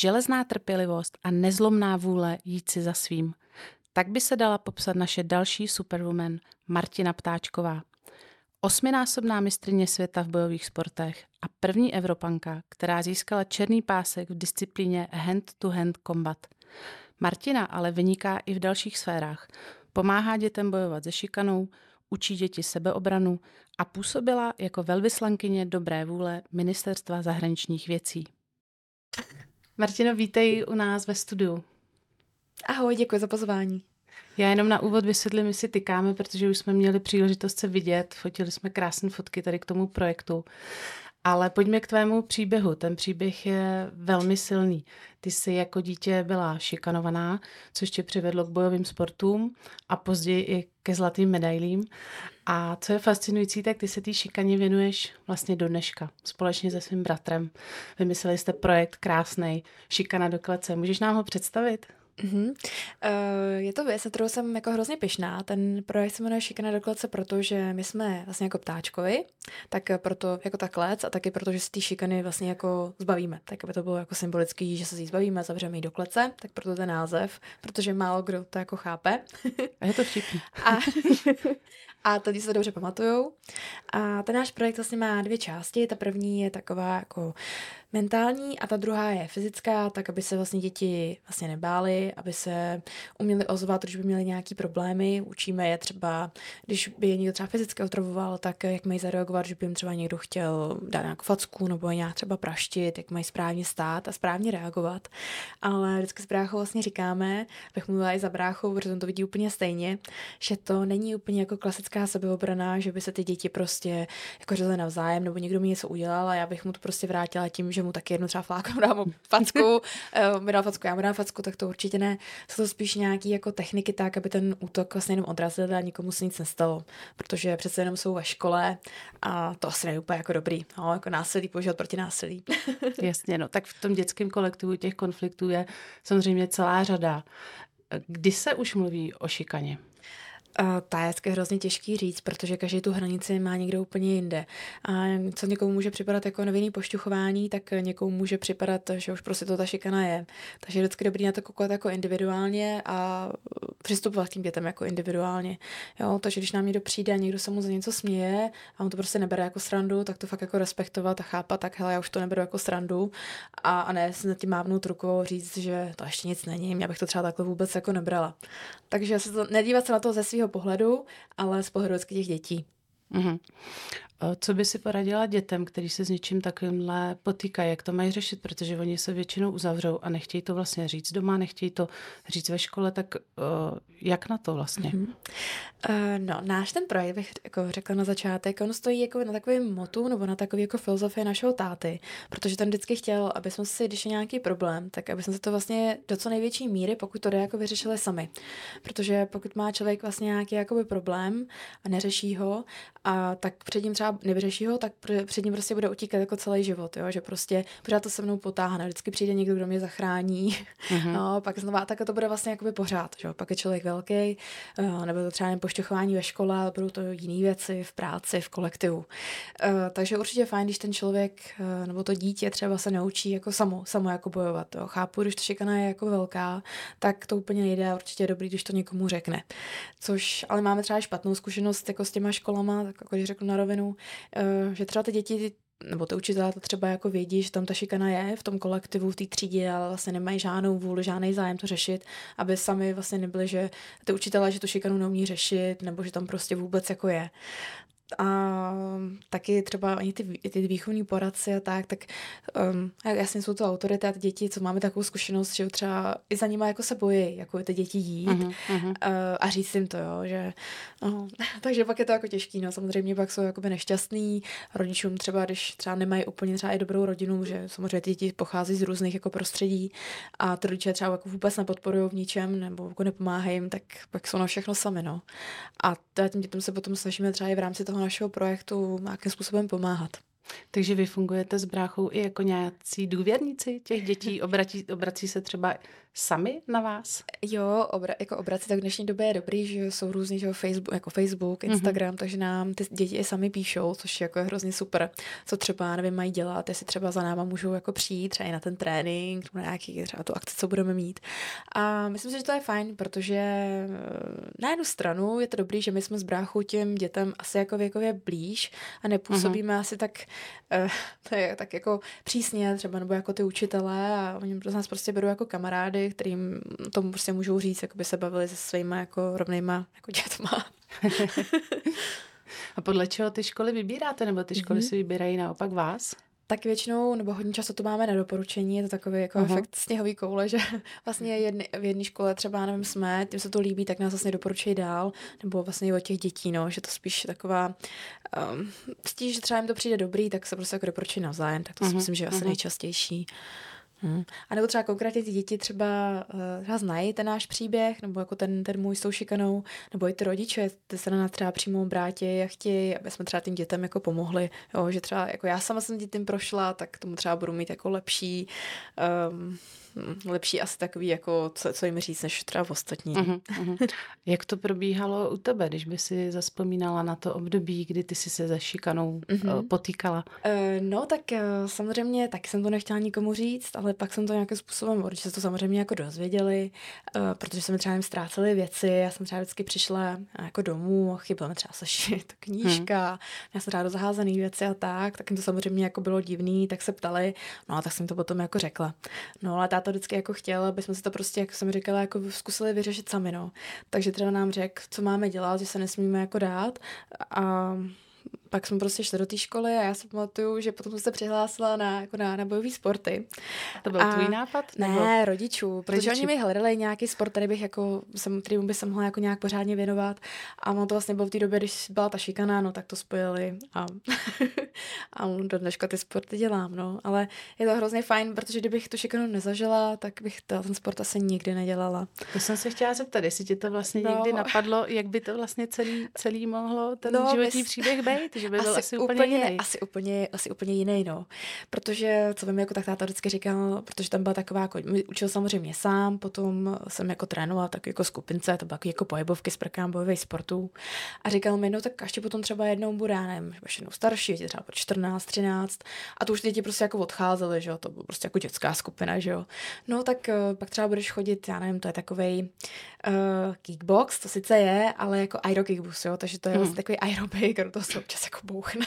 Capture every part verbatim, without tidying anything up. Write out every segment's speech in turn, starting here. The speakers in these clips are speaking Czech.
železná trpělivost a nezlomná vůle jít si za svým. Tak by se dala popsat naše další superwoman Martina Ptáčková. Osminásobná mistryně světa v bojových sportech a první Evropanka, která získala černý pásek v disciplíně hand-to-hand combat. Martina ale vyniká i v dalších sférách. Pomáhá dětem bojovat se šikanou, učí děti sebeobranu a působila jako velvyslankyně dobré vůle Ministerstva zahraničních věcí. Martino, vítej u nás ve studiu. Ahoj, děkuji za pozvání. Já jenom na úvod vysvětlím, jestli tykáme, protože už jsme měli příležitost se vidět, fotili jsme krásné fotky tady k tomu projektu. Ale pojďme k tvému příběhu. Ten příběh je velmi silný. Ty jsi jako dítě byla šikanovaná, což tě přivedlo k bojovým sportům a později i ke zlatým medailím. A co je fascinující, tak ty se té šikaně věnuješ vlastně do dneška, společně se svým bratrem. Vymysleli jste projekt krásnej, šikana do klece. Můžeš nám ho představit? Uh-huh. Uh, je to věc, na kterou jsem jako hrozně pyšná. Ten projekt se jmenuje Šikana do klece, protože my jsme vlastně jako Ptáčkovi, tak proto jako ta klec a taky proto, že se ty šikany vlastně jako zbavíme. Tak aby to bylo jako symbolický, že se jí zbavíme, zavřeme ji do klece, tak proto ten název, protože málo kdo to jako chápe. A je to vtipný. a, a tady se to dobře pamatujou. A ten náš projekt vlastně má dvě části. Ta první je taková jako mentální a ta druhá je fyzická, tak aby se vlastně děti vlastně nebály, aby se uměly ozvat, když by měly nějaký problémy. Učíme je třeba, když by je někdo třeba fyzicky otravoval, tak jak mají zareagovat, když by jim třeba někdo chtěl dát nějakou facku nebo nějak třeba praštit, jak mají správně stát a správně reagovat. Ale vždycky s bráchou vlastně říkáme, bych mluvila i za bráchou, protože on to vidí úplně stejně, že to není úplně jako klasická sebeobrana, že by se ty děti prostě jako řezly navzájem nebo někdo mi něco udělal a já bych mu to prostě vrátila tím, že mu taky jednu třeba fláku dám facku, mi dal facku, já mu dám facku, tak to určitě ne. Jsou to spíš nějaké jako techniky tak, aby ten útok vlastně jenom odrazil a nikomu se nic nestalo, protože přece jenom jsou ve škole a to asi není úplně jako dobrý, no, jako násilí, používat proti násilí. Jasně, no, tak v tom dětském kolektivu těch konfliktů je samozřejmě celá řada. Kdy se už mluví o šikaně? Ta je hrozně těžký říct, protože každý tu hranici má někdo úplně jinde. A co někomu může připadat jako nevinný pošťuchování, tak někomu může připadat, že už prostě to ta šikana je. Takže je vždycky dobrý na to koukat jako individuálně a přistupovat k tím dětem jako individuálně. Jo, takže když nám někdo přijde a někdo se mu za něco směje a on to prostě nebere jako srandu, tak to fakt jako respektovat a chápat, tak hele, já už to neberu jako srandu a, a ne se nad tím mávnout rukou říct, že to ještě nic není, já bych to třeba takhle vůbec jako nebrala. Takže se to, nedívat se na to ze svého pohledu, ale z pohledu těch dětí. Mm-hmm. Co by si poradila dětem, kteří se s něčím takovýmhle potýkají, jak to mají řešit, protože oni se většinou uzavřou a nechtějí to vlastně říct doma, nechtějí to říct ve škole, tak uh, jak na to vlastně? Mm-hmm. Uh, no, náš ten projekt, bych jako řekla na začátek, on stojí jako na takovém motu nebo na takové jako filozofii našeho táty, protože ten vždycky chtěl, aby jsme si, když je nějaký problém, tak aby jsme se to vlastně do co největší míry, pokud to jde, jako vyřešili sami. Protože pokud má člověk vlastně nějaký jakoby problém a neřeší ho, a tak před ním třeba nevyřeší ho, tak před ním prostě bude utíkat jako celý život, jo? Že prostě pořád to se mnou potáhne, vždycky přijde někdo, kdo mě zachrání, mm-hmm. no, pak znova, tak to bude vlastně jakoby pořád, že? Pak je člověk velký, nebo to třeba pošťuchování ve škole, ale budou to jiné věci v práci, v kolektivu. Takže určitě fajn, když ten člověk, nebo to dítě třeba se naučí jako samo, samo jako bojovat, jo? Chápu, když ta šikana je jako velká, tak to úplně nejde a určitě je dobrý, když to někomu řekne. Což, ale máme třeba špatnou zkušenost jako s těma školama, tak jako když řeknu na rovinu, že třeba ty děti, nebo ty učitelé to třeba jako vědí, že tam ta šikana je v tom kolektivu, v té třídě, ale vlastně nemají žádnou vůli, žádný zájem to řešit, aby sami vlastně nebyli, že ty učitelé, že tu šikanu neumí řešit, nebo že tam prostě vůbec jako je. A taky třeba ani ty, ty výchovní poradci a tak, tak um, jasně jsou to autority a ty děti, co máme takovou zkušenost, že třeba i za nima jako se bojí, jako ty děti jít uh-huh, uh-huh. Uh, a říct jim to, jo, že no, takže pak je to jako těžký, no, samozřejmě pak jsou jakoby nešťastný rodičům třeba, když třeba nemají úplně třeba i dobrou rodinu, že samozřejmě ty děti pochází z různých jako prostředí a ty rodiče třeba jako vůbec nepodporujou v ničem nebo jako nepomáhají jim, tak pak jsou na všechno sami, no. A tím dětem se potom snažíme třeba i v rámci toho našeho projektu nějakým způsobem pomáhat. Takže vy fungujete s bráchou i jako nějací důvěrníci těch dětí? Obratí, obrací se třeba sami na vás? Jo, obra, jako obrací, tak v dnešní době je dobrý, že jsou různý, že Facebook, jako Facebook, Instagram, mm-hmm. takže nám ty děti i sami píšou, což je jako hrozně super, co třeba, nevím, mají dělat, jestli třeba za náma můžou jako přijít, třeba i na ten trénink, na nějaký třeba tu akci, co budeme mít. A myslím si, že to je fajn, protože na jednu stranu je to dobrý, že my jsme s bráchou těm dětem asi jako věkově blíž a nepůsobíme mm-hmm. asi tak to je tak jako přísně třeba, nebo jako ty učitelé a oni z nás prostě berou jako kamarády, kterým tomu prostě můžou říct, jakoby se bavili se svýma jako rovnýma jako dětma. A podle čeho ty školy vybíráte, nebo ty školy mm-hmm. si vybírají naopak vás? Tak většinou, nebo hodně času to máme na doporučení, je to takový jako uh-huh. efekt sněhový koule, že vlastně jedny, v jedné škole třeba, nevím, jsme, tím se to líbí, tak nás vlastně doporučují dál, nebo vlastně od těch dětí, no, že to spíš taková, um, stíž, že třeba jim to přijde dobrý, tak se prostě jako doporučují navzájem, tak to uh-huh. si myslím, že je asi uh-huh. nejčastější. Hmm. A nebo třeba konkrétně ty děti třeba, třeba znají ten náš příběh, nebo jako ten, ten můj s tou šikanou, nebo i ty rodiče, ty se na nás třeba přímo obrátí a chtějí, aby jsme třeba tím dětem jako pomohli, jo, že třeba jako já sama jsem dětem prošla, tak tomu třeba budu mít jako lepší, um, lepší asi takový, jako co, co jim říct, než třeba ostatní. Uh-huh, uh-huh. Jak to probíhalo u tebe, když by si zazpomínala na to období, kdy ty jsi se za šikanou uh-huh. potýkala? Uh, no tak uh, samozřejmě tak jsem to nechtěla nikomu říct, ale pak jsem to nějakým způsobem, protože se to samozřejmě jako dozvěděli, uh, protože jsme třeba jim ztráceli věci, já jsem třeba vždycky přišla jako domů, chyběla mi třeba sešit, knížka, uh-huh. já jsem třeba do zaházených věci a tak, tak jim to samozřejmě jako bylo divný, tak se ptali, no a tak jsem to potom jako řekla. No ale to vždycky jako chtěla, aby jsme se to prostě, jak jsem říkala, jako zkusili vyřešit sami, no. Takže třeba nám řekl, co máme dělat, že se nesmíme jako dát a pak jsme prostě šli do té školy a já si pamatuju, že potom jsem se přihlásila na, jako na, na bojový sporty. To byl a tvůj nápad? Nebo? Ne, rodičů, protože rodiči. Oni mi hledali nějaký sport, který bych jako, kterým bych se mohla jako nějak pořádně věnovat a ono to vlastně bylo v té době, když byla ta šikana, no tak to spojili a, a do dneška ty sporty dělám, no, ale je to hrozně fajn, protože kdybych tu šikanu nezažila, tak bych to, ten sport asi nikdy nedělala. To jsem se chtěla zeptat, jestli ti to vlastně no. někdy napadlo, jak by to vlastně celý, celý mohlo ten no, životní bys... příběh být, že by byl asi, asi úplně, úplně jiný. Asi úplně, asi úplně jiný, no. Protože, co vím, jako tak táta vždycky říkal, protože tam byla taková, jako, učil samozřejmě sám, potom jsem jako trénovala tak jako skupince, to byla jako pohybovky, sprkám bojových sportů. A říkal mi, no tak ještě potom třeba jednou buránem, že jednou starší, děti třeba po čtrnáct, třináct. A to už děti prostě jako odcházely, že jo, to byla prostě jako dětská skupina, že jo. No tak pak třeba budeš chodit, já nevím, to je takovej uh, kickbox, to sice je, ale jako aerokickbox, jo, takže to je hmm. vlastně takový aerobik, to se občas jako bouchne,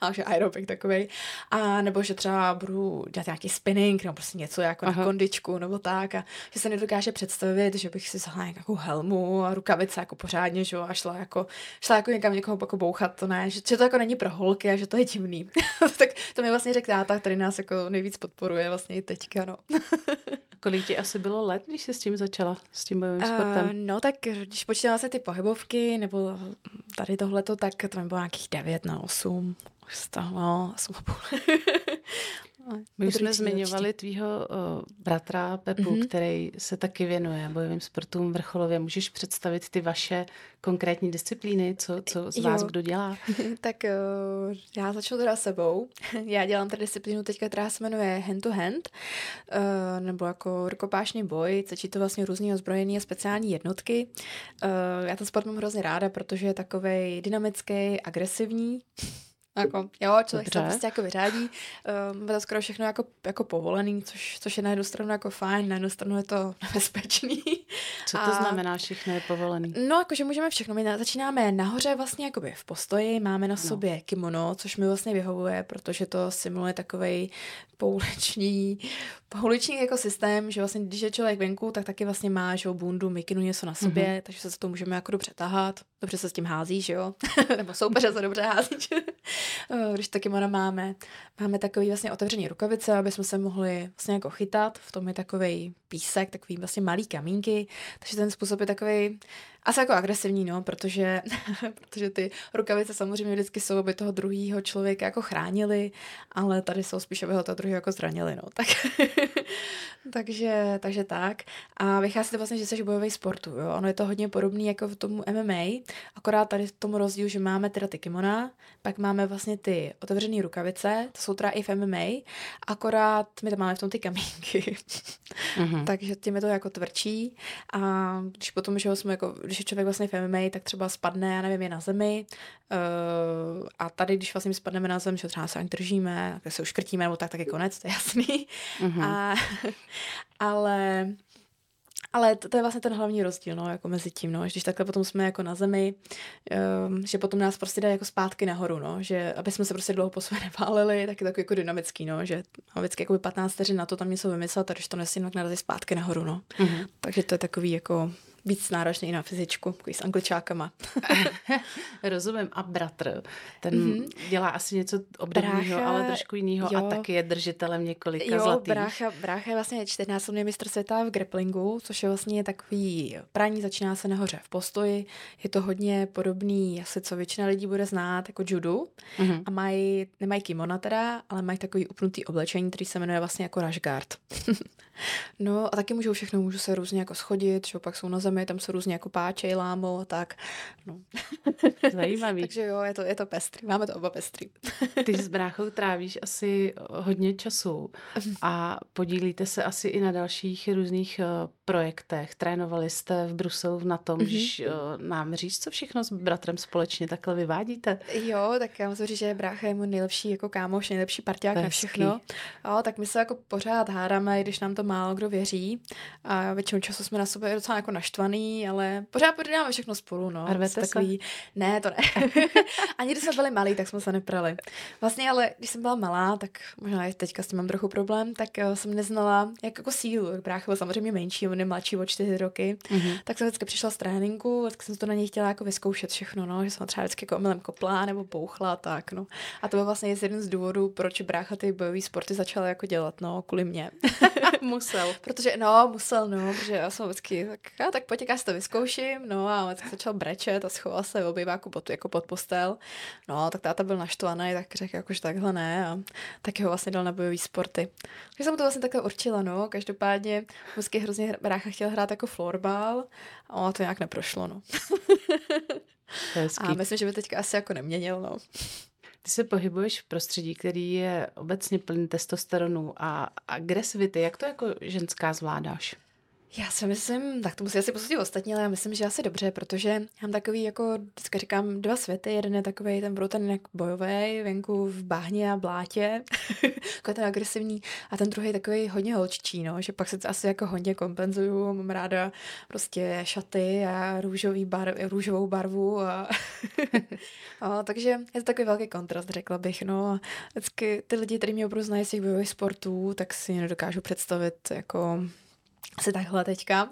ale že aerobik takovej, a nebo že třeba budu dělat nějaký spinning, nebo prostě něco jako Aha. na kondičku, nebo tak, a že se nedokáže představit, že bych si vzala nějakou helmu a rukavice jako pořádně, že jo, a šla jako, šla jako někam někoho jako bouchat, to ne, že, že to jako není pro holky a že to je divný. Tak to mi vlastně řekl táta, který nás jako nejvíc podporuje vlastně i teďka, no. Kolik ti asi bylo let, když jsi s tím začala, s tím bojovým sportem? Uh, no tak, když počítala se ty pohybovky, nebo tady tohleto, tak to mi bylo nějakých devět na osm. Už stalo, osm a půl. My už jsme zmiňovali tvýho o, bratra Pepu, mm-hmm. který se taky věnuje bojovým sportům vrcholově. Můžeš představit ty vaše konkrétní disciplíny? Co, co z jo. vás kdo dělá? Tak o, já začnu teda sebou. Já dělám tady disciplínu teďka, která se jmenuje hand-to-hand, o, nebo jako rukopášný boj. Cečí to vlastně různý ozbrojený a speciální jednotky. O, já ten sport mám hrozně ráda, protože je takovej dynamický, agresivní. Jako, jo, člověk Dobře. se prostě jako vyřádí. Um, to skoro všechno jako, jako povolený, což, což je na jednu stranu jako fajn, na jednu stranu je to nebezpečný. Co to a, znamená, všechno je povolený? No, jakože můžeme všechno. My na, začínáme nahoře vlastně jakoby v postoji, máme na no. sobě kimono, což mi vlastně vyhovuje, protože to simuluje takovej pouliční, pouliční jako systém, že vlastně, když je člověk venku, tak taky vlastně má, že jo, bundu, mikinu, něco na sobě, mm-hmm. takže se to můžeme jako dobře tahat. Dobře se s tím hází, že jo? Nebo soupeře se dobře hází, že když taky kimono máme. Máme takový vlastně otevřený rukavice, aby jsme se mohli vlastně jako chytat. V tom je takovej písek, takový vlastně malý kamínky. Takže ten způsob je takový Asi jako agresivní, no, protože, protože ty rukavice samozřejmě vždycky jsou, aby toho druhého člověka jako chránili, ale tady jsou spíš, aby ho toho druhého jako zranili, no, tak... takže, takže tak. A vychází to vlastně, že jsi bojový sportu, jo. Ono je to hodně podobný jako v tomu M M A, akorát tady v tom rozdíl, že máme teda ty kimona, pak máme vlastně ty otevřené rukavice, to jsou teda i v M M A, akorát my tam máme v tom ty kamínky. Mm-hmm. Takže tím je to jako tvrdší a když potom, že jsme jako, když je člověk vlastně v M M A, tak třeba spadne, já nevím, je na zemi uh, a tady, když vlastně spadneme na zem, že třeba se ani držíme, tak se už krtíme, nebo tak, tak je konec, to je jasný. Mm-hmm. A, ale... Ale to, to je vlastně ten hlavní rozdíl, no, jako mezi tím, no, že když takhle potom jsme jako na zemi, um, že potom nás prostě dá jako zpátky nahoru, no, že aby jsme se prostě dlouho po sobě neválili, tak je takový jako dynamický, no, že no, vždycky jako patnáct vteřin na to tam něco vymyslet, a když to nesím, tak narazí zpátky nahoru, no. Mm-hmm. Takže to je takový jako víc náročný na fyzičku, takový s angličákama. Rozumím. A bratr, ten mm-hmm. dělá asi něco obdobného, ale trošku jiného a taky je držitelem několika jo, zlatých. Jo, brácha, brácha je vlastně čtrnáctnásobný mistr světa v grapplingu, což je vlastně takový praní, začíná se nahoře v postoji. Je to hodně podobný, asi co většina lidí bude znát, jako judu. Mm-hmm. A mají, nemají kimona teda, ale mají takový upnutý oblečení, který se jmenuje vlastně jako rash guard. No a taky můžou všechno, můžou se různě jako schodit, že pak jsou na zemi, tam se různě jako páčej, lámou a tak. No. Zajímavý. Takže jo, je to, je to pestrý, máme to oba pestrý. Ty s bráchou trávíš asi hodně času a podílíte se asi i na dalších různých projektech. Trénovali jste v Bruselu na tom, mm-hmm. že nám říct, co všechno s bratrem společně takhle vyvádíte. Jo, tak já musím říct, že brácha je mu nejlepší jako kámoš, nejlepší parťák na všechno. Jo, tak my se jako pořád hádáme, když nám to málo kdo věří. A většinou času jsme na sebe docela jako naštvaný, ale pořád podáváme všechno spolu, no. Arvete takový... Ne, to ne. Ani když jsme byli malí, tak jsme se neprali. Vlastně, ale když jsem byla malá, tak možná i teďka s tím mám trochu problém, tak jsem neznala, jak jako sílu. Brácha byl samozřejmě menší, on je mladší o čtyři roky. Mm-hmm. Tak jsem vždycky přišla z tréninku, tak jsem to na něj chtěla jako vyzkoušet všechno, no, že jsem třeba vždycky jako omylem kopla nebo bouchla, tak, no. A to byl vlastně jeden z důvodů, proč brácha ty bojové sporty začala jako dělat, no, kvůli mě. Musel. Protože, no, musel, no, protože já jsem vždycky, tak, já, tak pojď, si to vyzkouším, no a on začal brečet a schoval se v obýváku pod, jako pod postel. No, tak táta byl naštvaný, tak řekl, jako, že takhle ne a taky ho vlastně dal na bojový sporty. Takže jsem to vlastně takhle určila, no, každopádně vždycky hrozně brácha chtěl hrát jako florbal a to nějak neprošlo, no. Hezký. A myslím, že by teďka asi jako neměnil, no. Ty se pohybuješ v prostředí, který je obecně plný testosteronu a agresivity. Jak to jako ženská zvládáš? Já si myslím, tak to musí asi posudit ostatní, ale já myslím, že asi dobře, protože já mám takový, jako vždycky říkám, dva světy. Jeden je takový ten brutal bojový, venku v bahně a blátě, jako ten agresivní, a ten druhý takový hodně holčičí, no, že pak se to asi jako hodně kompenzuju, mám ráda prostě šaty a růžový barv, růžovou barvu. A no, takže je to takový velký kontrast, řekla bych, no. Vždycky ty lidi, kteří mě opravdu znají z těch bojových sportů, tak si nedokážu představit, jako... se takhle teďka,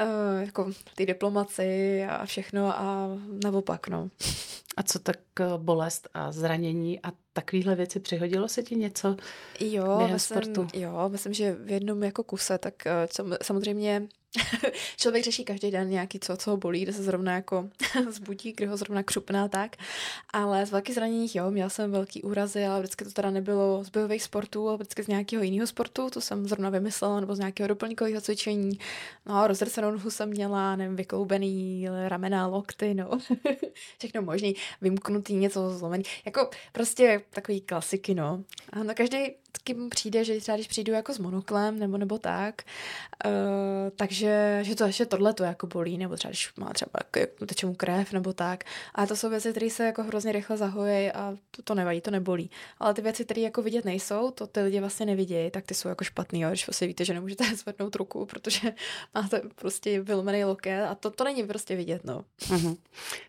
uh, jako ty diplomaci a všechno a naopak, no. A co tak bolest a zranění a takovýhle věci, přihodilo se ti něco jo, během myslím, sportu? Jo, myslím, že v jednom jako kuse, tak uh, samozřejmě člověk řeší každý den nějaký co, co ho bolí, kde se zrovna jako zbudí, kde ho zrovna křupná, tak. Ale z velkých zraněních, jo, měla jsem velký úrazy, ale vždycky to teda nebylo z bojových sportů, ale vždycky z nějakého jiného sportu, to jsem zrovna vymyslela, nebo z nějakého doplňkového cvičení. No, rozdrcenou nohu jsem měla, nevím, vykloubený ramena, lokty, no. Všechno možný, vymknutý, něco zlomený. Jako prostě takový klasiky, no. A no, každý kým přijde, že třeba když přijdu jako s monoklem nebo nebo tak, uh, takže že to ještě tohle to jako bolí, nebo třeba když má třeba teče mu krev nebo tak. A to jsou věci, které se jako hrozně rychle zahojí a to, to nevadí, to nebolí. Ale ty věci, které jako vidět nejsou, to ty lidi vlastně nevidějí, tak ty jsou jako špatný, jo, když vlastně víte, že nemůžete zvednout ruku, protože máte prostě vylomený loket a to, to není prostě vidět, no. Uh-huh.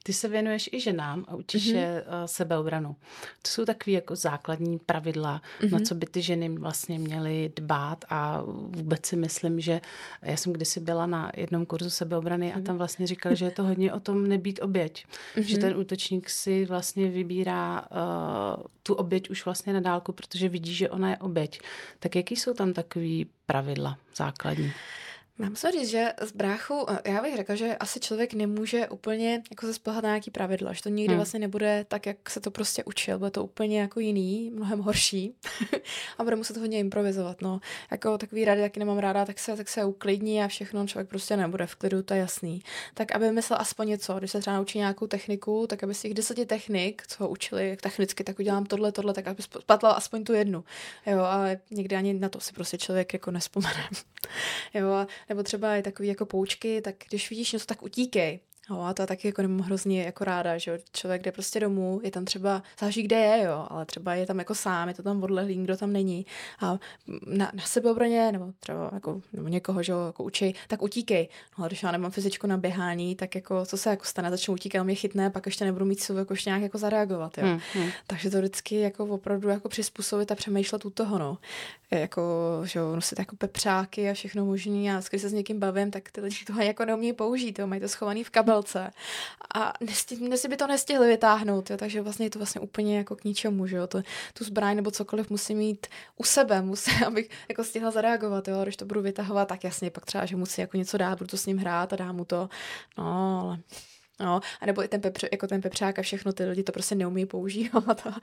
Ty se věnuješ i ženám a učíš uh-huh. je uh, sebeobranu. To jsou takové jako základní pravidla, uh-huh. na co by ty ženy vlastně měly dbát a vůbec si myslím, že já jsem kdysi byla na jednom kurzu sebeobrany a tam vlastně říkali, že je to hodně o tom nebýt oběť. Mm-hmm. Že ten útočník si vlastně vybírá uh, tu oběť už vlastně na dálku, protože vidí, že ona je oběť. Tak jaký jsou tam takový pravidla základní? Mám se říct, že s bráchou, já bych řekla, že asi člověk nemůže úplně jako se spoléhat na nějaký pravidla, že to nikdy hmm. vlastně nebude tak, jak se to prostě učil, bude to úplně jako jiný, mnohem horší a bude muset hodně improvizovat, no. Jako takový rady taky nemám ráda, tak se, tak se uklidní a všechno, člověk prostě nebude v klidu, to je jasný. Tak aby myslel aspoň něco, když se třeba naučí nějakou techniku, tak aby z těch deseti technik, co ho učili technicky, tak udělám tohle, tohle, tak aby spatlal aspoň tu jednu, jo, ale někdy ani na to si prostě člověk jako nespomene, jo, a nebo třeba je takový jako poučky, tak když vidíš něco, tak utíkej. Jo, a to já taky jako nemám hrozně jako ráda, že jo? Člověk jde prostě domů, je tam třeba, záleží kde je, jo, ale třeba je tam jako sám, je to tam odlehlý, kdo tam není a na, na sebeobraně, nebo třeba jako nebo někoho, že jo, jako učej, tak utíkej. No, ale když já nemám fyzičku na běhání, tak jako co se jako stane, začnu utíkat, mě chytne, pak ještě nebudu mít silu jako ještě nějak jako zareagovat, jo. Hmm, hmm. Takže to vždycky jako opravdu jako přizpůsobit a přemýšlet u toho, no. Jako, že jo, nosit jako pepřáky a všechno možný a když se s někým bavím, tak ty lidi toho jako neumějí použít, jo, mají to schovaný v kabel a dnes by to nestihli vytáhnout, jo, takže vlastně je to vlastně úplně jako k ničemu, že jo, to, tu zbraň nebo cokoliv musím mít u sebe, musím, abych jako stihla zareagovat, jo, když to budu vytahovat, tak jasně, pak třeba, že musím jako něco dát, budu to s ním hrát a dám mu to, no, ale... No, a nebo i ten, pepř, jako ten pepřák a všechno, ty lidi to prostě neumí používat a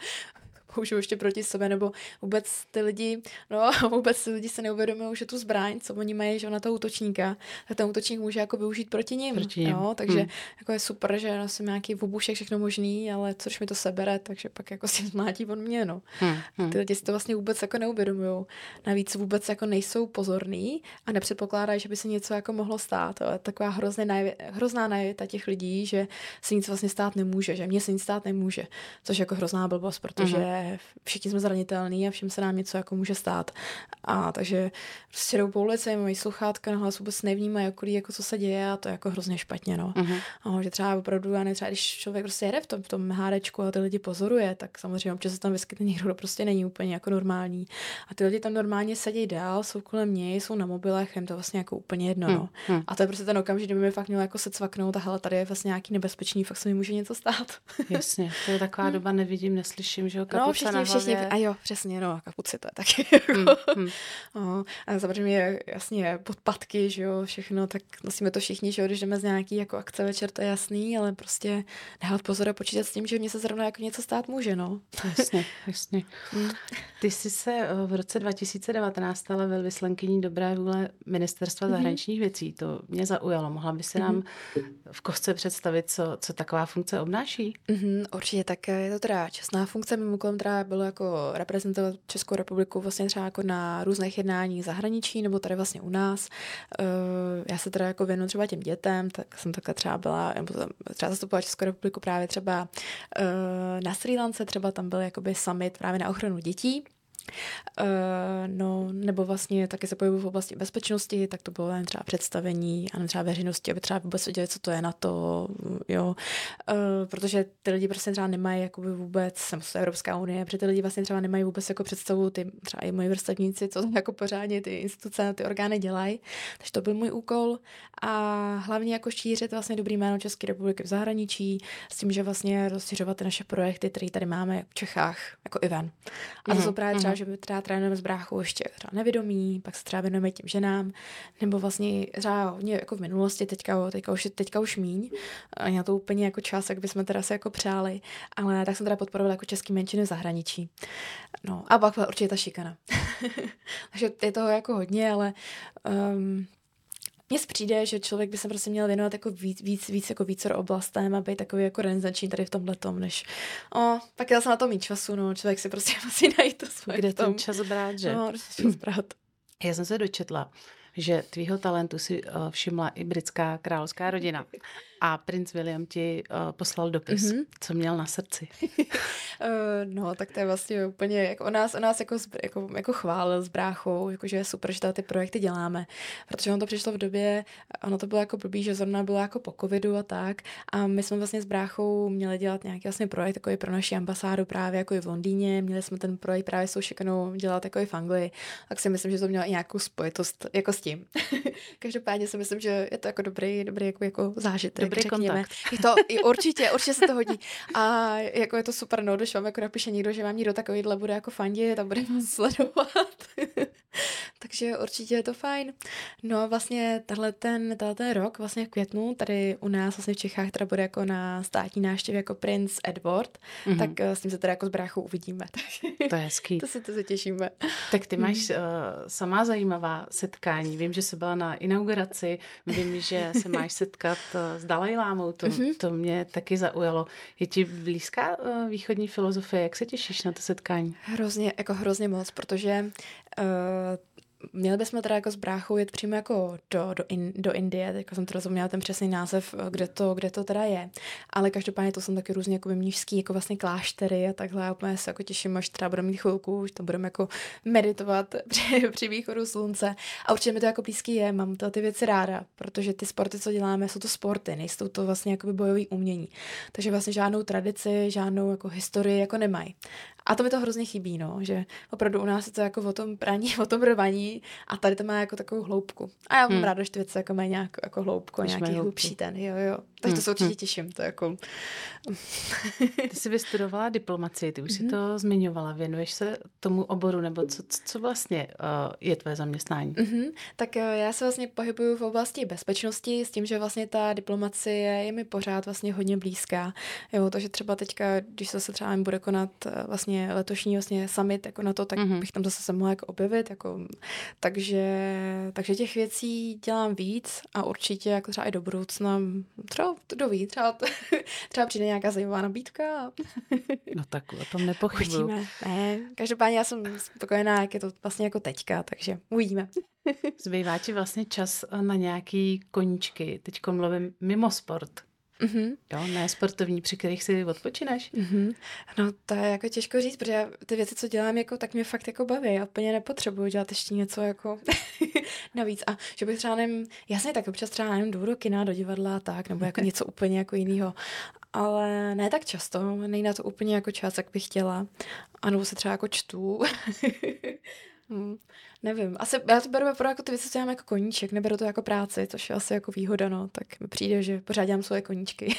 použiju ještě proti sobě, nebo vůbec ty lidi, no, vůbec ty lidi se neuvědomují, že tu zbraň, co oni mají, že na toho útočníka, tak ten útočník může jako využít proti ním, proti ním. No, takže hmm. jako je super, že nosím nějaký obušek, všechno možný, ale co když mi to sebere, takže pak jako si zmlátí on mě, no. Hmm. Hmm. Ty lidi si to vlastně vůbec jako neuvědomují. Navíc vůbec jako nejsou pozorní a nepředpokládají, že by se něco jako mohlo stát. To je taková hrozně najvě, hrozná naivita těch lidí, že se nic vlastně stát nemůže, že mě se nic stát nemůže, což je jako hrozná blbost, protože hmm. všichni jsme zranitelní a všem se nám něco jako může stát. A takže prostě jdou po ulici, mají sluchátka na hlas, vůbec nevnímají okolí, jako co se děje a to je jako hrozně špatně, no. Uh-huh. A že třeba opravdu, já nevím, třeba když člověk prostě jede v tom, v tom hádečku a ty lidi pozoruje, tak samozřejmě občas se tam vyskytne někdo, kdo prostě není úplně jako normální. A ty lidi tam normálně sedí dál, jsou kolem něj, jsou na mobilech, jim to vlastně jako úplně jedno, no. Uh-huh. A to je prostě ten okamžik, kdyby mi fakt mělo jako se cvaknout a hele, tady je vlastně nějaký nebezpečný, fakt se mi může něco stát. Jasně, to je taková doba, nevidím, neslyším, že No, všichni, všichni, a jo, přesně, no, kapuci, to je taky, jako, mm, mm. a samozřejmě, jasně, podpatky, že jo, všechno, tak nosíme to všichni, že jo, když jdeme z nějaký, jako, akce večer, to je jasný, ale prostě dávat pozor a počítat s tím, že mě se zrovna jako něco stát může, no. Jasně, jasně. Mm. Ty jsi se v roce dva tisíce devatenáct stala velvyslankyní dobré vůle Ministerstva zahraničních věcí, to mě zaujalo, mohla by se nám v kostce představit, co, co taková funkce obnáší? Mm, určitě, tak je to teda čestná funkce, mimo kolem teda bylo jako reprezentovat Českou republiku vlastně třeba jako na různých jednáních zahraničí, nebo tady vlastně u nás. Já se teda jako věnu třeba těm dětem, tak jsem takhle třeba byla, nebo třeba zastupovala Českou republiku právě třeba na Sri Lance, třeba tam byl jakoby summit právě na ochranu dětí. Uh, no, nebo vlastně taky se pohybuju v oblasti bezpečnosti, tak to bylo jen třeba představení a třeba veřejnosti, aby třeba vůbec věděli, co to je NATO, jo, uh, protože ty lidi prostě třeba nemají jakoby vůbec, jsem z Evropská unie, protože ty lidi vlastně třeba nemají vůbec jako představu, ty třeba i moji vrstevníci, co jako pořádně ty instituce, ty orgány dělají, takže to byl můj úkol a hlavně jako šířit vlastně dobrý jméno České republiky v zahraničí s tím, že vlastně rozšiřovat ty naše projekty, které tady máme v Čechách, jako i ven. A to mm-hmm. jsou právě třeba že my třeba trénujeme s bráchou ještě třeba nevědomí, pak se třeba věnujeme těm ženám, nebo vlastně třeba hodně jako v minulosti, teďka, teďka, už, teďka už míň, na to úplně jako čas, jak bychom teda se jako přáli, ale tak jsem teda podporovala jako český menšiny v zahraničí. No a pak byla určitě ta šikana. Takže je toho jako hodně, ale... Um, Mně přijde, že člověk by se prostě měl věnovat jako víc, víc, víc jako vícor oblastem a být takový jako renesanční tady v tomhletom, než o, pak já jsem na to mít času, no, člověk si prostě musí najít to svoje. Kde ten čas brát, že? No, čas brát. Já jsem se dočetla, že tvýho talentu si uh, všimla i britská královská rodina. A princ William ti uh, poslal dopis, mm-hmm. co měl na srdci. uh, no, tak to je vlastně úplně, jako o nás, o nás jako, jako, jako chválil s bráchou, jako, že je super, že ty projekty děláme. Protože ono to přišlo v době, ono to bylo jako blbý, že zrovna bylo jako po covidu a tak. A my jsme vlastně s bráchou měli dělat nějaký vlastně projekt takový pro naši ambasádu právě jako i v Londýně. Měli jsme ten projekt právě s šikanou dělat jako i v Anglii. Tak si myslím, že to mělo i nějakou spojitost jako s tím. Každopádně si myslím, že je to jako dobrý, dobrý jako, jako zážitek. Dobrý kontakt. Je to i určitě, určitě se to hodí. A jako je to super, no, když vám jako napíše někdo, že vám někdo takovýhle bude jako fandit a bude vás sledovat. takže určitě je to fajn. No a vlastně tahle ten, ten rok vlastně v květnu tady u nás vlastně v Čechách teda bude jako na státní návštěvě jako princ Edward, mm-hmm. tak uh, s tím se teda jako s bráchou uvidíme. To je hezký. To se to se těšíme. Tak ty máš uh, sama zajímavá setkání. Vím, že jsi byla na inauguraci, vím, že se máš setkat uh, s Dalajlámou, to, mm-hmm. to mě taky zaujalo. Je ti blízká uh, východní filozofie, jak se těšíš na to setkání? Hrozně, jako hrozně moc, protože uh, měli bychom teda jako s bráchou jet přímo jako do, do, in, do Indie, jako jsem teda zapomněla ten přesný název, kde to, kde to teda je, ale každopádně to jsou taky různě jako mnišský, jako vlastně kláštery a takhle, já úplně se jako těším, až třeba budeme mít chvilku, už tam budeme jako meditovat při, při východu slunce a určitě mi to jako blízký je, mám to ty věci ráda, protože ty sporty, co děláme, jsou to sporty, nejsou to vlastně jakoby bojový umění, takže vlastně žádnou tradici, žádnou jako historii jako nemají. A to mi to hrozně chybí, no, že opravdu u nás je to jako o tom praní, o tom rvaní a tady to má jako takovou hloubku. A já mám hmm. ráda, že ty věci jako mají nějak, jako hloubku, Než nějaký hlubší ten, jo, jo. Takže hmm. to se určitě těším, to jako... Ty jsi vystudovala diplomacii, ty už hmm. si to zmiňovala, věnuješ se tomu oboru, nebo co, co vlastně uh, je tvoje zaměstnání? Hmm. Tak uh, já se vlastně pohybuju v oblasti bezpečnosti s tím, že vlastně ta diplomacie je mi pořád vlastně hodně blízká. Jo, takže třeba teďka, když se třeba bude konat uh, vlastně letošní vlastně summit jako na to, tak mm-hmm. bych tam zase se mohla jako objevit. Jako, takže, takže těch věcí dělám víc a určitě jako třeba i do budoucna, třeba kdo ví, třeba, třeba přijde nějaká zajímavá nabídka. No tak o tom nepochybuju. Ne, každopádně já jsem spokojená, jak je to vlastně jako teďka, takže uvidíme. Zbývá ti vlastně čas na nějaký koníčky, teďko mluvím mimo sport. Mm-hmm. Jo, ne sportovní, při kterých si odpočínáš. Mm-hmm. No to je jako těžko říct, protože já, ty věci, co dělám, jako, tak mě fakt jako baví. Já úplně nepotřebuju dělat ještě něco jako navíc. A že bych třeba nevím, jasně tak občas třeba nevím, jdu do kina, do divadla tak, nebo jako něco úplně jako jiného. Ale ne tak často, nejde na to úplně jako čas, jak bych chtěla. A nebo se třeba jako čtu. Hmm, nevím, asi já to beru pro jako ty věci, co dělám jako koníček, neberu to jako práci, což je asi jako výhoda, no, tak mi přijde, že pořád dělám svoje koníčky.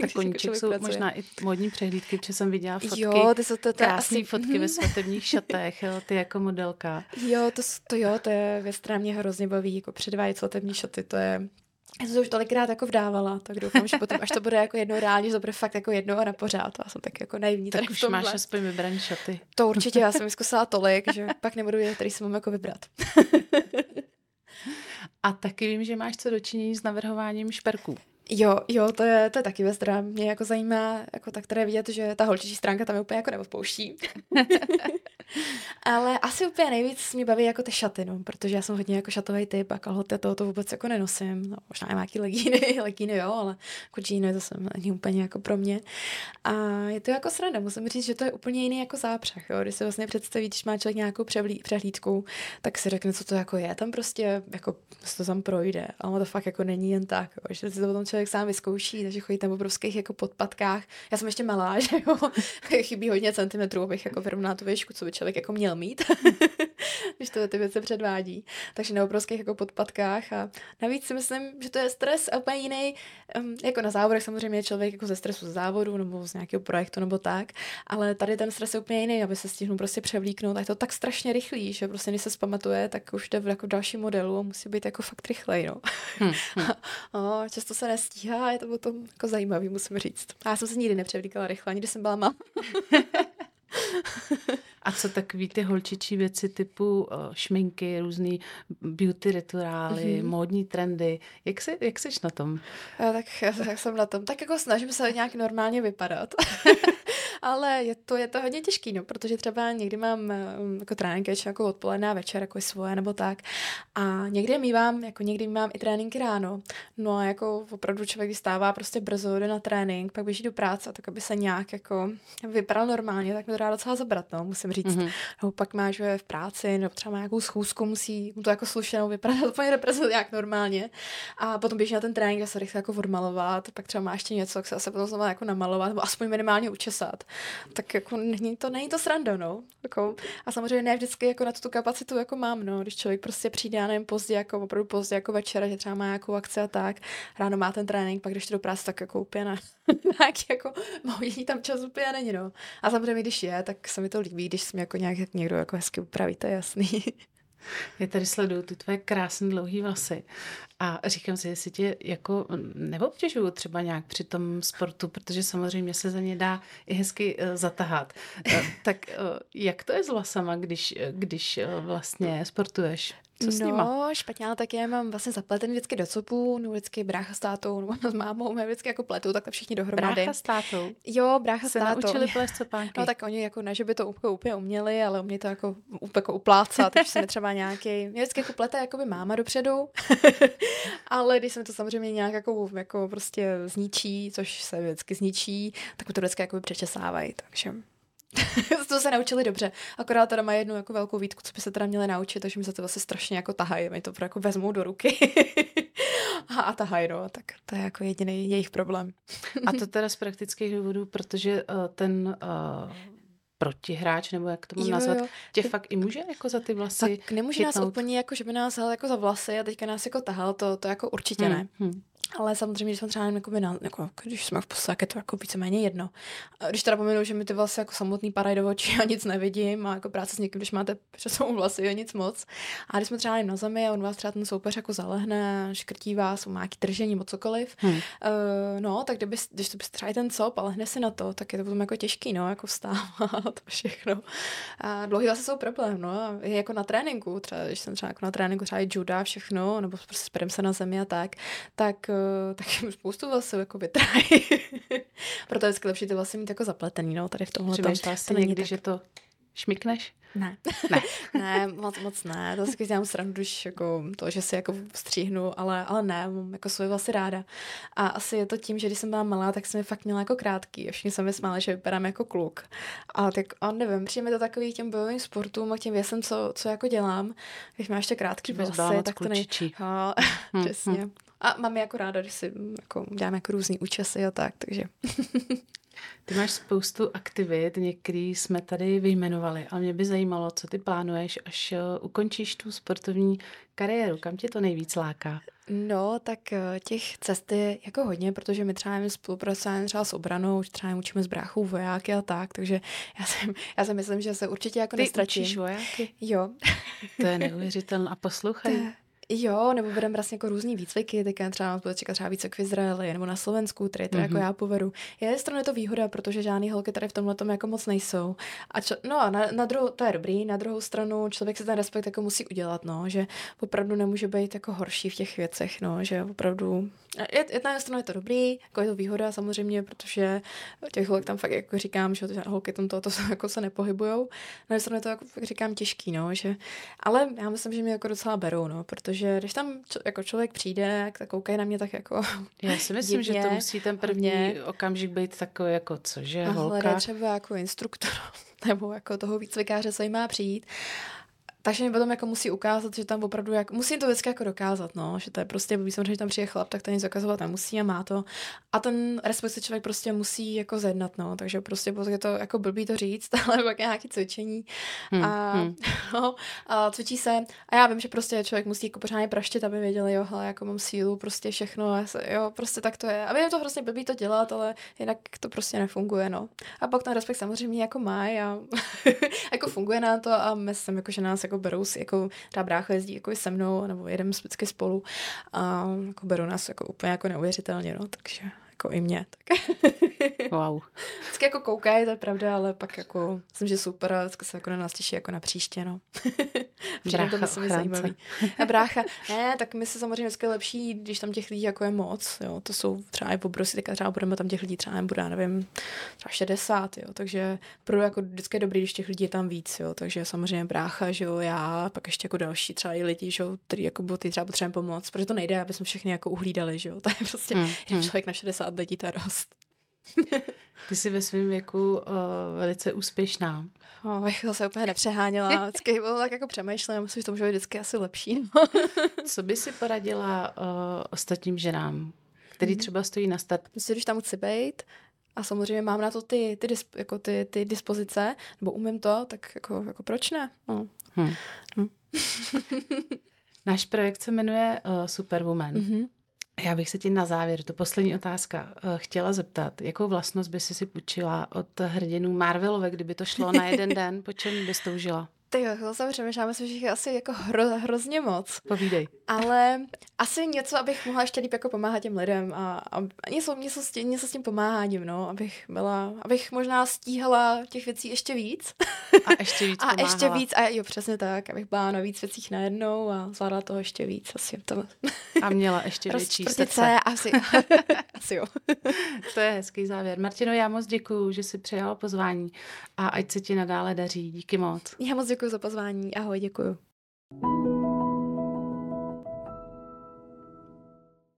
Tak koníček jako jsou pracuje. Možná i módní přehlídky, protože jsem viděla fotky, jo, ty jsou to, to krásný asi... fotky ve svatebních šatech, jo, ty jako modelka. Jo, to, to, jo, to je věc, která mě hrozně baví, jako předvádět svatební šaty, to je... Já jsem to už tolikrát jako vdávala, tak doufám, že potom, až to bude jako jednou reálně, že to bude fakt jako jednou a na pořád. Já jsem tak jako naivní. Tak už máš aspoň vybraný šaty. To určitě, já jsem zkusila tolik, že pak nebudu vědět, který si mám jako vybrat. A taky vím, že máš co dočinění s navrhováním šperků. Jo, jo, to je, to je taky věc, která mě jako zajímá, jako tak teda vidět, že ta holčičí stránka tam je úplně jako neodpouští. Ale asi úplně nejvíc mě baví jako ty šaty, no, protože já jsem hodně jako šatový typ a kalhoty toho to vůbec jako nenosím. No, možná nemám nějaký legíny, legíny jo, ale jako džíny to jsem není úplně jako pro mě. A je to jako sranda, musím říct, že to je úplně jiný jako zápřah, jo, když se vlastně představí, když má člověk nějakou převlí, přehlídku, tak si řekne, co to jako je, tam prostě jako se to tam projde, ale to fakt jako není jen tak, jo, že si to potom člověk sám vyzkouší, takže chodí tam v obrovských jako podpatkách. Já jsem ještě malá, že jo, chybí hodně centimetrů, abych jako vyrovnala tu výšku, co by člověk jako měl mít, když to ty věci předvádí. Takže na obrovských jako podpatkách a navíc si myslím, že to je stres a úplně jiný, um, jako na závodech samozřejmě člověk jako ze stresu z závodu nebo z nějakého projektu nebo tak, ale tady ten stres je úplně jiný, aby se stihnul prostě převlíknout a je to tak strašně rychlý, že prostě když se zpamatuje, tak už jde v jako další modelu a musí být jako fakt rychlej, no. Hmm, hmm. A, a často se nestíhá, je to potom jako zajímavý, musím říct. A já jsem se nikdy nepřevlíkala rychle, nikdy jsem byla malá. A co takový ty holčičí věci typu šminky, různý beauty rituály, mm-hmm. módní trendy, jak, jsi, jak jsi na tom? Já tak, já, tak jsem na tom, tak jako snažím se nějak normálně vypadat. Ale je to, je to hodně těžký, no, protože třeba někdy mám um, jako tréninky jako odpoledne a večer, jako svoje nebo tak. A někdy mívám, jako někdy mívám i tréninky ráno. No a jako opravdu člověk vystává prostě brzo, jde na trénink, pak běží do práce, tak aby se nějak jako vypadal normálně, tak mi to dá docela zabrat, no, musím říct. Mm-hmm. No, pak má, že v práci, nebo třeba má nějakou schůzku, musí mu to jako slušenou vypadat, úplně reprezentovat nějak normálně. A potom běží na ten trénink, kde se rychle jako odmalovat, pak třeba má ještě něco, jak se asi potom znovu jako namalovat, nebo aspoň minimálně učesat. Tak jako není to, není to sranda, no. Jako, a samozřejmě ne vždycky jako na tu kapacitu jako mám, no. Když člověk prostě přijde, já nevím, pozdě, jako opravdu pozdě, jako večera, že třeba má nějakou akci a tak. Ráno má ten trénink, pak když to do práce, tak jako úplně na, na jaký jako moudí tam čas úplně není, no. A samozřejmě, když je, tak se mi to líbí, když se mi jako nějak někdo jako hezky upraví, to je jasný. Já tady sleduju ty tvoje krásné dlouhé vlasy a říkám si, jestli tě jako neobtěžuju třeba nějak při tom sportu, protože samozřejmě se za ně dá i hezky zatahat. Tak jak to je s vlasama, když, když vlastně sportuješ? Co s nima? No, špatně, ale tak já mám vlastně zapleten vždycky do copů, no vždycky brácha s tátou, no s mámou, mě vždycky jako pletou, takhle všichni dohromady. Brácha s tátou? Jo, brácha s tátou. Se naučili plést copánky. No tak oni jako, ne, že by to úplně uměli, ale umějí to jako, jako uplácat, takže jsem třeba nějaký, mě vždycky jako plete jakoby máma dopředu, ale když jsem to samozřejmě nějak jako, jako prostě zničí, což se vždycky zničí, tak to vždycky jakoby přečesávají, takže... To se naučili dobře. Akorát teda má jednu jako velkou výtku, co by se teda měli naučit, takže mi se to vlastně strašně jako tahají. Mě to jako vezmou do ruky a, a tahají, no. Tak to je jako jediný jejich problém. A to teda z praktických důvodů, protože uh, ten... Uh... protihráč, nebo jak to mám jo, nazvat, jo. tě ty... fakt i může jako za ty vlasy tak nemůže chytnout. Nás úplně, jako, že by nás hal jako za vlasy a teďka nás jako tahal, to, to jako určitě hmm. ne. Hmm. Ale samozřejmě, když jsme třeba jako by na, jako, když jsme v podstatě, je to jako víceméně jedno. A když teda pomenu, že mi ty vlasy jako samotný padají do očí a nic nevidím a jako práce s někým, když máte přesou vlasy, je nic moc. A když jsme třeba na zemi a on vás třeba ten soupeř jako zalehne, škrtí vás, má nějaký držení nebo cokoliv. Hmm. Uh, no, tak kdyby, když to třeba ten cop, ale hne si na to, tak je to potom jako těžký, no, jako vstávat. To všechno. A dlouhý vlasy jsou problém, no. Je jako na tréninku, třeba, když jsem třeba jako na tréninku třeba i juda, všechno, nebo prostě sperem se na zemi a tak, tak, tak spoustu vlasů jako vytrájí. Proto je vždycky lepší ty vlasy mít jako zapletený, no, tady v tomhle tom. To někdy, tak... že to šmikneš? Ne. Ne, ne moc, moc ne. To si dělám srandu, když jako to, že si jako stříhnu, ale, ale ne, mám jako svoje vlasy ráda. A asi je to tím, že když jsem byla malá, tak jsem je fakt měla jako krátký. A všichni se mi smáli, že vypadám jako kluk. A tak, a nevím, přijde mi to takový těm bojovým sportům a těm věcem, co, co jako dělám. Když máš ještě krátký vlasy, tak to nej... A, hmm, přesně. Hmm. A mám je jako ráda, když si jako dělám jako různý účesy a tak, takže... Ty máš spoustu aktivit, některý jsme tady vyjmenovali, ale mě by zajímalo, co ty plánuješ, až ukončíš tu sportovní kariéru, kam tě to nejvíc láká? No, tak těch cest je jako hodně, protože my třeba spolupracujeme třeba s obranou, třeba učíme s bráchou vojáky a tak, takže já jsem, já si myslím, že se určitě jako nestratím. Ty učíš vojáky? Jo. To je neuvěřitelné a poslouchej. Jo, nebo budeme vlastně jako různý výcviky, tak třeba bude čekat třeba výcvik v Izraeli nebo na Slovensku, který teda mm-hmm. jako já povedu. Je strana je to výhoda, protože žádný holky tady v tomhle tom jako moc nejsou. A čo, no a na, na druhou, to je dobrý, na druhou stranu člověk si ten respekt jako musí udělat, no, že opravdu nemůže být jako horší v těch věcech, no, že opravdu... Jedna strana je to dobrý, jako je to výhoda samozřejmě, protože těch holek tam fakt jako říkám, že holky tam to, to jako se nepohybujou. Na stranu je to jako říkám těžký, no, že ale já myslím, že mě jako docela berou, no, protože když tam č- jako člověk přijde, tak koukají na mě tak jako já si myslím, divně, že to musí ten první mě. Okamžik být takový jako cože, holka. A hledá třeba jako instruktor nebo jako toho výcvikáře, co jim má přijít. Takže mi potom jako musí ukázat, že tam opravdu jak musí to vždycky jako dokázat, no, že to je prostě, když samozřejmě tam přijde chlap, tak to nic dokazovat nemusí a má to. A ten respekt člověk prostě musí jako zjednat, no, takže prostě je to jako blbý to říct, ale pak nějaké cvičení. Hmm, a, hmm. No, a cvičí se. A já vím, že prostě člověk musí jako pořádně praštit, aby věděl, jo, hele, jako mám sílu, prostě všechno, jo, prostě tak to je. A vím, to prostě blbý to dělat, ale jinak to prostě nefunguje, no. A pak ten respekt samozřejmě jako má a jako funguje na to a myslím, jako že nás jako berou si, jako ta brácha jezdí jako se mnou, nebo jedeme vždycky spolu a jako berou nás jako úplně jako neuvěřitelně, no, takže jako i mě. Tak. Wow. Vždycky jako koukají, to je pravda, ale pak jako, myslím, že super, ale vždycky se jako na nás těší jako na příště, no. Brácha to myslím je zajímavý. A brácha, ne, tak my se samozřejmě vždycky lepší, když tam těch lidí jako je moc, jo, to jsou třeba i obrovsky, tak třeba budeme tam těch lidí třeba nebude, já nevím, třeba šedesát, jo, takže opravdu jako vždycky je dobrý, když těch lidí je tam víc, jo, takže samozřejmě brácha, že jo, já, pak ještě jako další třeba i lidi, že jo, který jako ty třeba potřebujeme pomoc, protože to nejde, aby jsme všechny jako uhlídali, že jo, to je prostě mm, mm. člověk na šedesát lidí ta rost. Ty jsi ve svém věku uh, velice úspěšná. Oh, já se úplně nepřeháněla. Vždycky bylo tak jako přemýšlím, myslím, že to může být vždycky asi lepší. No. Co by si poradila uh, ostatním ženám, který třeba stojí na start? Myslím, že tam chci být a samozřejmě mám na to ty, ty, disp, jako ty, ty dispozice, nebo umím to, tak jako, jako proč ne? No. Hmm. Hmm. Náš projekt se jmenuje uh, Superwoman. Mm-hmm. Já bych se ti na závěr, to poslední otázka, chtěla zeptat, jakou vlastnost by si si půjčila od hrdinů Marvelové, kdyby to šlo na jeden den, po čem bys toužila? Tyjo, to jsem přemýšláme se všichni asi jako hro, hrozně moc. Povídej. Ale asi něco, abych mohla ještě líp jako pomáhat těm lidem a, a něco, něco, s tím, něco s tím pomáháním, no, abych byla, abych možná stíhala těch věcí ještě víc. A ještě víc pomáhala. A ještě víc, a jo, přesně tak, abych byla na víc věcích najednou a zvládala toho ještě víc, asi to. A měla ještě větší srdce. Asi, asi jo. To je hezký závěr. Martino, já moc děkuju, že jsi přijala pozvání a ať se ti nadále daří. Díky moc. Já moc děkuju za pozvání. Ahoj, děkuju.